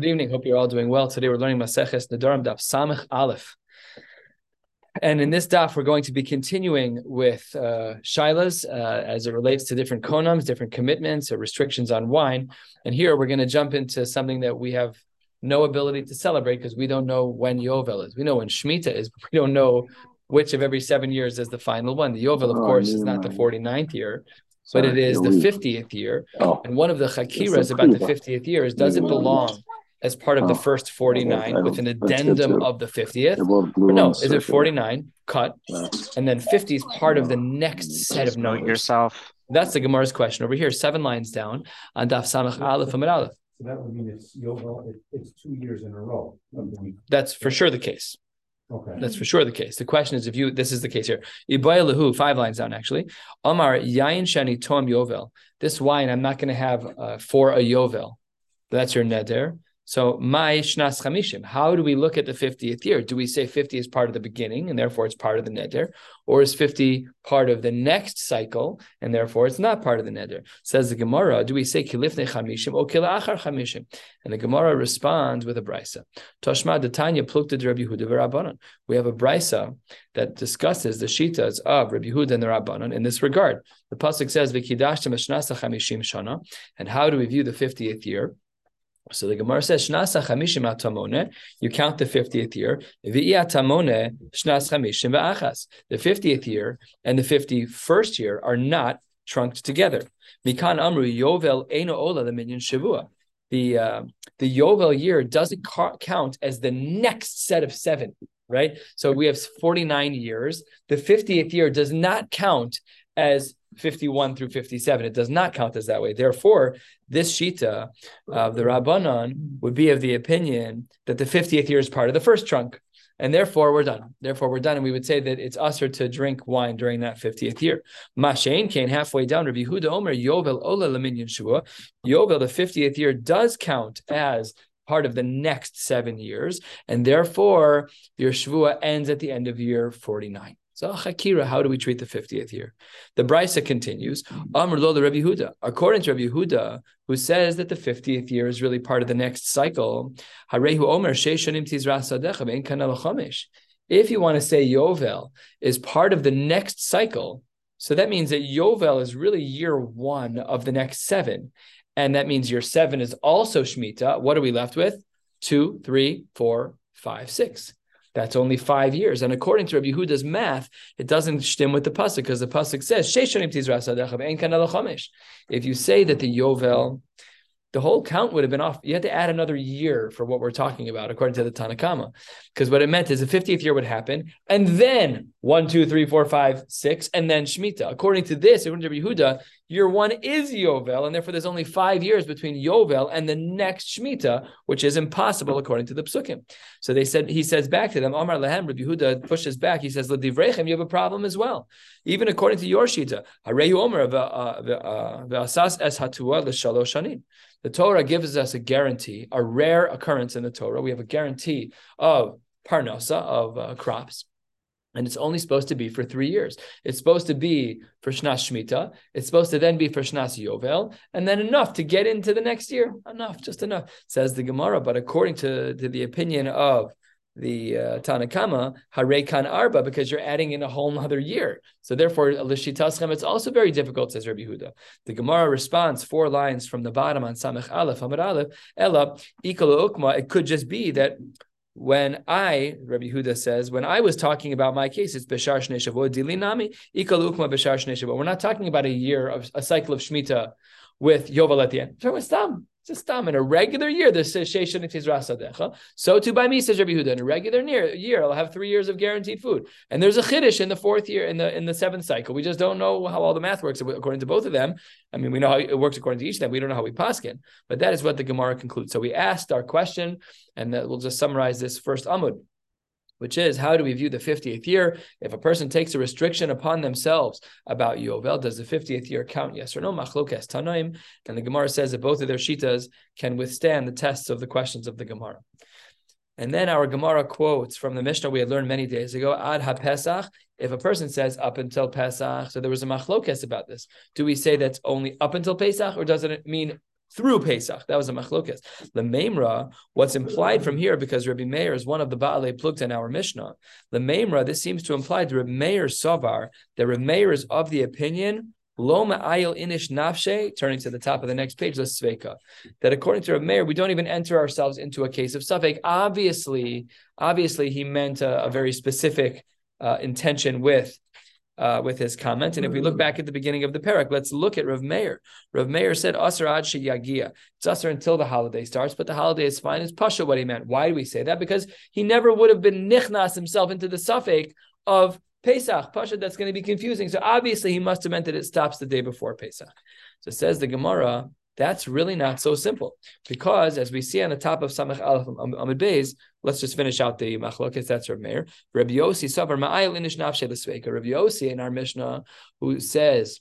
Good evening. Hope you're all doing well. Today we're learning Maseches Nedarim, Daf Samech Aleph. And in this daf, we're going to be continuing with Shilas as it relates to different konams, different commitments or restrictions on wine. And here we're going to jump into something that we have no ability to celebrate because we don't know when Yovel is. We know when Shemitah is, but we don't know which of every 7 years is the final one. The Yovel, of course, is not the 49th year. But it is the 50th year. And one of the Chakiras about the 50th year is, does it belong as part of the first 49 with an addendum of the 50th? Or no, is it 49, cut, and then 50 is part of the next set of numbers? Yourself. That's the Gemara's question over here, 7 lines down on Daf Samech Aleph Hamad Aleph. So that would mean it's 2 years in a row. That's for sure the case. Okay. That's for sure the case. The question is, if you, this is the case here. Iboyah Lahu, 5 lines down, actually. Omar, Yayin Shani Toam Yovel. This wine I'm not going to have for a Yovel. That's your neder. So, my shnas chamishim. How do we look at the 50th year? Do we say 50 is part of the beginning, and therefore it's part of the neder? Or is 50 part of the next cycle, and therefore it's not part of the neder? Says the Gemara, do we say kilifne chamishim or kila achar chamishim? And the Gemara responds with a brisa. Toshma de Tanya plukte drab Yehuda veRabbanon. We have a brisa that discusses the shitas of Rabbi Yehuda and the Rabbanon in this regard. The pasuk says, Vikidash shnas chamishim shana. And how do we view the 50th year? So the Gemara says, "Shnas chamishim atamone." You count the 50th year. V'iatamone shnas chamishim v'achas. The 50th year and the 51st year are not trunked together. Mikan amru Yovel eino Oleh Laminyan Shavua. The Yovel year doesn't count as the next set of 7, right? So we have 49 years. The 50th year does not count as 51 through 57. It does not count as that way. Therefore, this shita of the Rabbanon would be of the opinion that the 50th year is part of the first trunk. And therefore, we're done. And we would say that it's usher to drink wine during that 50th year. Mashain came halfway down. Rabbi Yehuda omer, Yovel Oleh Laminyan Shavua. Yovel, the 50th year, does count as part of the next 7 years. And therefore, your Shavua ends at the end of year 49. So, Chakira, how do we treat the 50th year? The Braisa continues, Amr lo Rabbi Yehuda. According to Rabbi Yehuda, who says that the 50th year is really part of the next cycle, Harehu omer sheishonim tizra sadecha bein kana l'chomesh. If you want to say Yovel is part of the next cycle, so that means that Yovel is really year 1 of the next 7. And that means year 7 is also Shemitah. What are we left with? 2, 3, 4, 5, 6. That's only 5 years. And according to Rabbi Yehuda's math, it doesn't shtim with the pasuk, because the pasuk says, if you say that the Yovel, the whole count would have been off. You had to add another year for what we're talking about, according to the Tanakama. Because what it meant is the 50th year would happen, and then 1, 2, 3, 4, 5, 6, and then Shemitah. According to this, according to Rabbi Yehuda, year 1 is Yovel, and therefore there's only 5 years between Yovel and the next Shemitah, which is impossible according to the Psukim. So they said, he says back to them, Omar Lahem, Rabbi Yehuda pushes back. He says, L'divrechem, you have a problem as well. Even according to your Shita, Harehu Omer v'asas es hatua l'shalosh shanim. The Torah gives us a guarantee, a rare occurrence in the Torah. We have a guarantee of parnosa, of crops. And it's only supposed to be for 3 years. It's supposed to be for Shnas Shemitah. It's supposed to then be for Shnas Yovel. And then enough to get into the next year. Enough, just enough, says the Gemara. But according to the opinion of the Tanakama, Hare Kan Arba, because you're adding in a whole other year. So therefore, Lishitashem, it's also very difficult, says Rabbi Yehuda. The Gemara responds 4 lines from the bottom on Samech Aleph, Hamad Aleph, Ela, Ikala Ukma. It could just be that when I, Rabbi Yehuda says, when I was talking about my case, it's Beshar Shnei Shavuot, Dilinami, Ikal Ukma Beshar Shnei Shavuot. We're not talking about a year of a cycle of Shemitah with Yovel at the end. It's a stam. In a regular year, this says Sheishonim Tizras Sadecha. So too by me, says Rabbi Yehuda. In a regular year, I'll have 3 years of guaranteed food. And there's a chiddush in the 4th year, in the 7th cycle. We just don't know how all the math works according to both of them. I mean, we know how it works according to each of them. We don't know how we paskin. But that is what the Gemara concludes. So we asked our question, and we'll just summarize this first amud, which is, how do we view the 50th year? If a person takes a restriction upon themselves about Yovel, does the 50th year count, yes or no? Machlokas Tanaim. And the Gemara says that both of their shitas can withstand the tests of the questions of the Gemara. And then our Gemara quotes from the Mishna we had learned many days ago, Ad ha-Pesach. If a person says up until Pesach, so there was a machlokas about this. Do we say that's only up until Pesach, or does it mean through Pesach. That was a machlokas. The memra, what's implied from here, because Rabbi Meir is one of the Baalei Plukta in our Mishnah, the memra, this seems to imply to Rabbi Meir Savar, that Rabbi Meir is of the opinion, lo ma'ayil inish nafshe, turning to the top of the next page, that according to Rabbi Meir, we don't even enter ourselves into a case of Safek. Obviously he meant a very specific intention with his comment. And if we look back at the beginning of the parak, let's look at Rav Meir. Rav Meir said, Asr ad sheyagia. It's Asr until the holiday starts, but the holiday is fine. It's Pasha what he meant. Why do we say that? Because he never would have been nichnas himself into the safek of Pesach. Pasha, that's going to be confusing. So obviously he must have meant that it stops the day before Pesach. So says the Gemara, that's really not so simple. Because as we see on the top of Samech Aleph Amud Beis, let's just finish out the machlokas. That's Rabbi Meir. Rabbi Yosi Savar Ma'ayil Inish Nafshe L'Sveika. Rabbi Yosi in our Mishnah, who says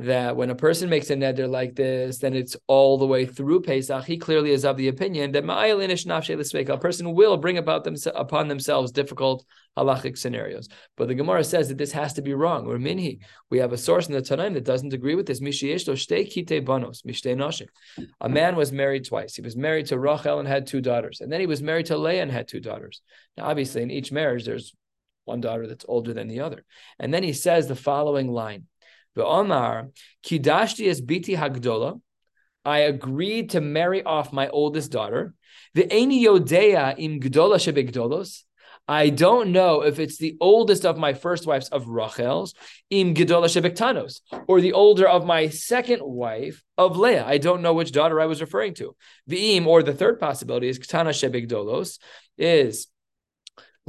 that when a person makes a neder like this, then it's all the way through Pesach. He clearly is of the opinion that Ma'ayil Inish Nafshe L'Sveika. A person will bring about upon themselves difficult halachic scenarios. But the Gemara says that this has to be wrong. Or minhi. We have a source in the Tanaim that doesn't agree with this. A man was married twice. He was married to Rachel and had two daughters. And then he was married to Leah and had two daughters. Now, obviously, in each marriage, there's one daughter that's older than the other. And then he says the following line. Omar, kidashti es biti hagdola. I agreed to marry off my oldest daughter. Ve'eni yodea im gdola shebegdolos. I don't know if it's the oldest of my first wives of Rachel's, im gedola shebektanos, or the older of my second wife of Leah. I don't know which daughter I was referring to. Ve'im, or the third possibility is ktana shebekdolos, is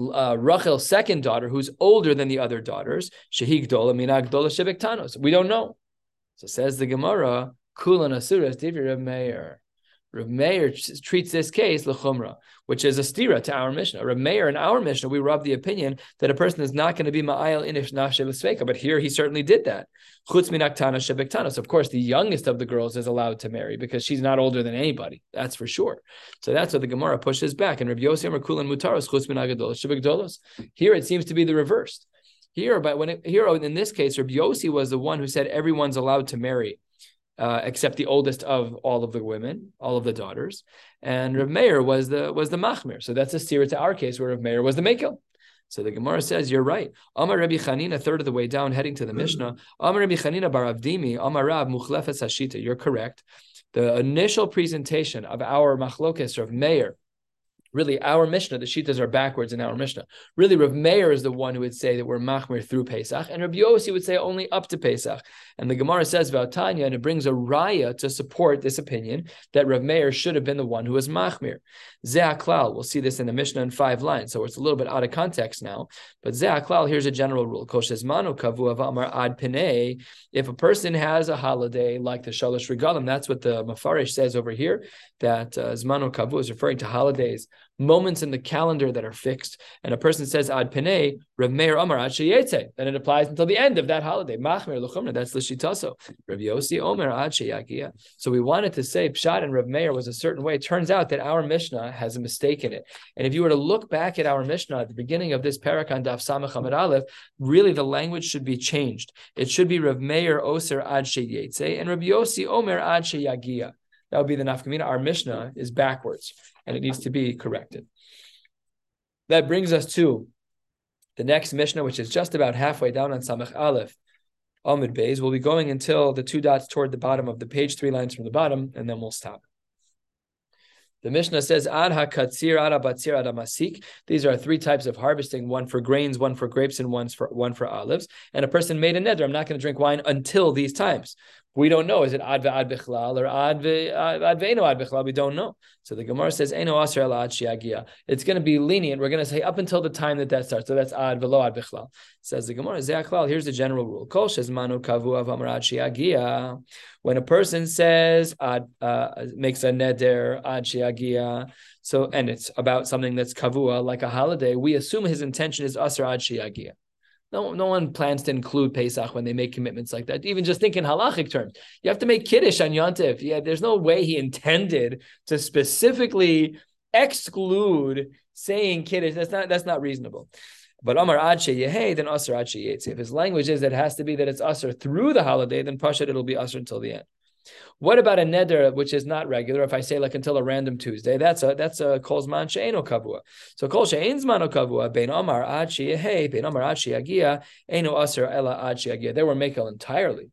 Rachel's second daughter, who's older than the other daughters. Shehi gedola mina gedola shebektanos. We don't know. So says the Gemara, kulan asuras divir Rav Meir. Rav Meir treats this case l'chumra, which is a stira to our Mishnah. Rav Meir in our Mishnah, we rub the opinion that a person is not going to be ma'ayil inish nafshe l'sveika, but here he certainly did that. Chutz min haktana shebektana. So of course, the youngest of the girls is allowed to marry because she's not older than anybody. That's for sure. So that's what the Gemara pushes back. And Rabbi Yosi omer kulan mutaros chutz min hagadolos shebegdolos. Here it seems to be the reversed. In this case, Rabbi Yosi was the one who said everyone's allowed to marry. Except the oldest of all of the women, all of the daughters, and Rav Meir was the machmir. So that's a stira to our case where Rav Meir was the mekel. So the Gemara says you're right. Amar Rabbi Chanina, third of the way down, heading to the Mishnah. Amar Rabbi Chanina bar Avdimi, Amar Rav Mukhlefes Hashita. You're correct. The initial presentation of our machlokas Rav Meir. Really, our Mishnah, the Shitas are backwards in our Mishnah. Really, Rav Meir is the one who would say that we're machmir through Pesach, and Rabbi Yosi would say only up to Pesach. And the Gemara says about Tanya, and it brings a raya to support this opinion that Rav Meir should have been the one who was machmir. Zeh HaKlal, we'll see this in the Mishnah in 5 lines, so it's a little bit out of context now. But Zeh HaKlal, here's a general rule. Koshezmanu kavu avamar ad pinei. If a person has a holiday like the Shalosh Regalim, that's what the Mefarish says over here, that Zmanu kavu is referring to holidays, moments in the calendar that are fixed, and a person says ad pinei, Rav Meir Omar ad sheyetze, then it applies until the end of that holiday. Machmir l'chumra, that's l'shitaso. Rabbi Yosi omer ad sheyagia. So we wanted to say Pshat and Rav Meir was a certain way. It turns out that our Mishnah has a mistake in it. And if you were to look back at our Mishnah at the beginning of this parak on Daf Samech Aleph, really the language should be changed. It should be Rav Meir oser ad sheyetze and Rabbi Yosi omer ad sheyagia. That would be the nafkamina. Our Mishnah is backwards, and it needs to be corrected. That brings us to the next Mishnah, which is just about halfway down on Samech Aleph, Amud Beis. We'll be going until the 2 dots toward the bottom of the page, 3 lines from the bottom, and then we'll stop. The Mishnah says, Ad hakatzir, ad habatzir, ad hamasik. These are 3 types of harvesting, one for grains, one for grapes, and one for olives. And a person made a neder, I'm not going to drink wine until these times. We don't know. Is it ad ve'ad bichlal or ad ve'eno ad bichlal? We don't know. So the Gemara says, Eno asr ala ad shiagia. It's going to be lenient. We're going to say up until the time that starts. So that's ad ve'lo ad bichlal. Says the Gemara, Zeh HaKlal, here's the general rule. Kol shezmanu kavu avamar ad shiagia. When a person says, makes a neder, ad shiagia, so, and it's about something that's kavua, like a holiday, we assume his intention is asr ad shiagia. No one plans to include Pesach when they make commitments like that. Even just think in halachic terms. You have to make Kiddush on Yontif. Yeah, there's no way he intended to specifically exclude saying Kiddush. That's not reasonable. But Amar Ad Sheyeh, then Asr Ad Sheyeh. If his language is that it has to be that it's Asr through the holiday, then Pasha, it'll be Asr until the end. What about a neder which is not regular? If I say like until a random Tuesday, that's a kol zman she'eino kavua. So kol she'ein zmano kavua bein omar ad she'yehei bein omar ad she'yagia eino aser ela ad she'yagia. They were makel entirely.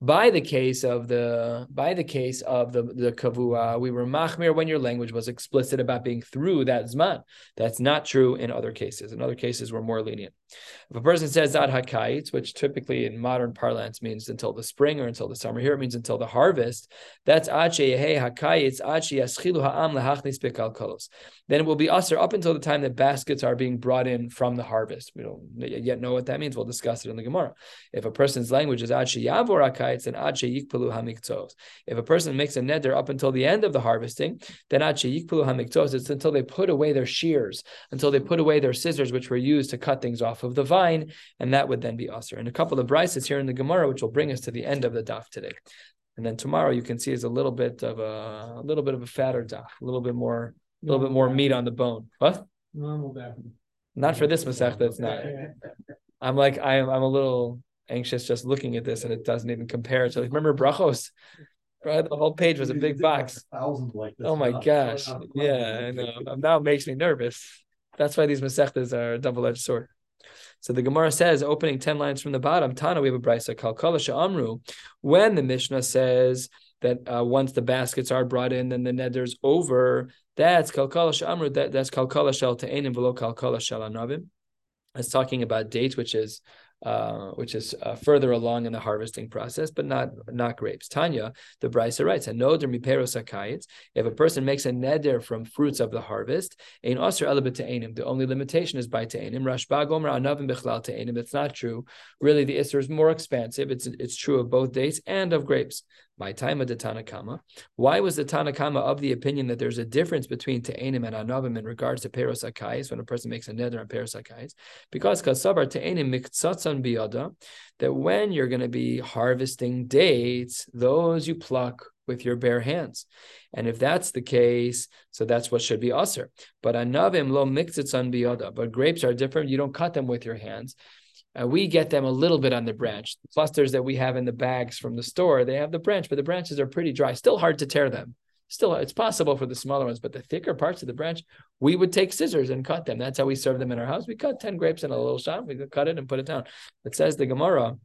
By the case of the kavua, we were machmir when your language was explicit about being through that zman. That's not true in other cases. In other cases, we're more lenient. If a person says zad hakayitz, which typically in modern parlance means until the spring or until the summer, here it means until the harvest. That's ad sheyehei hakayitz ad sheyaschilu ha'am lahachnis bekalkalos. Then it will be usher up until the time that baskets are being brought in from the harvest. We don't yet know what that means. We'll discuss it in the Gemara. If a person's language is ad sheyavor hakayitz, and ad sheyikpelu hamiktzos. If a person makes a neder up until the end of the harvesting, then ad sheyikpelu hamiktzos, it's until they put away their shears, until they put away their scissors, which were used to cut things off of the vine, and that would then be usher. And a couple of brises here in the Gemara, which will bring us to the end of the daf today. And then tomorrow, you can see, is a little bit of a fatter daf, a little bit more meat on the bone. What? Normal daf. Not for this masechta, it's not. I'm a little anxious just looking at this, and it doesn't even compare. So remember brachos, right? The whole page was a big box. Like this, oh my gosh! Yeah, I know. Now it makes me nervous. That's why these masechtas are a double-edged sword. So the Gemara says, opening 10 lines from the bottom, Tana, we have a brisa kalkala she'amru. When the Mishnah says that once the baskets are brought in, then the neder's over. That's kalkala she'amru. That's kalkala shel te'enim v'lo kalkala shel anavim. It's talking about dates, which is further along in the harvesting process, but not grapes. Tanya, the Braisa writes, a neder miperos hakayitz. If a person makes a neder from fruits of the harvest, ein aser ela b'te'enim. The only limitation is by te'enim. Rashbag omer anavim bichlal te'enim. It's not true. Really, the iser is more expansive. It's true of both dates and of grapes. My time of the Tanakama. Why was the Tanakama of the opinion that there's a difference between Te'enim and Anavim in regards to Peros HaKais, when a person makes a neder on Peros HaKais? Because Kasabar Te'enim Miktsatsan Biyada, that when you're going to be harvesting dates, those you pluck with your bare hands. And if that's the case, so that's what should be Aser. But Anavim Lo Miktsatsan Biyada, but grapes are different, you don't cut them with your hands. We get them a little bit on the branch. The clusters that we have in the bags from the store, they have the branch, but the branches are pretty dry. Still hard to tear them. Still, it's possible for the smaller ones, but the thicker parts of the branch, we would take scissors and cut them. That's how we serve them in our house. We cut 10 grapes in a little shop. We could cut it and put it down. It says the Gemara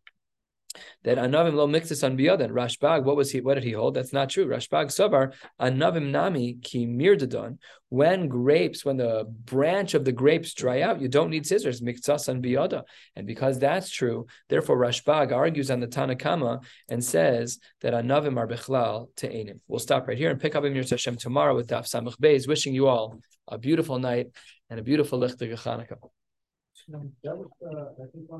that anavim lo mixes on biyodan. Rashbag, what did he hold? That's not true. Rashbag sobar anavim nami ki mirdadon. When the branch of the grapes dry out, you don't need scissors, miktsas and biyoda. And because that's true, therefore Rashbag argues on the Tanakama and says that anavim are bechlal te'enim. We'll stop right here and pick up in Yirtzeh Hashem tomorrow with Daf Samech Beis. Wishing you all a beautiful night and a beautiful Lichtig Chanukah.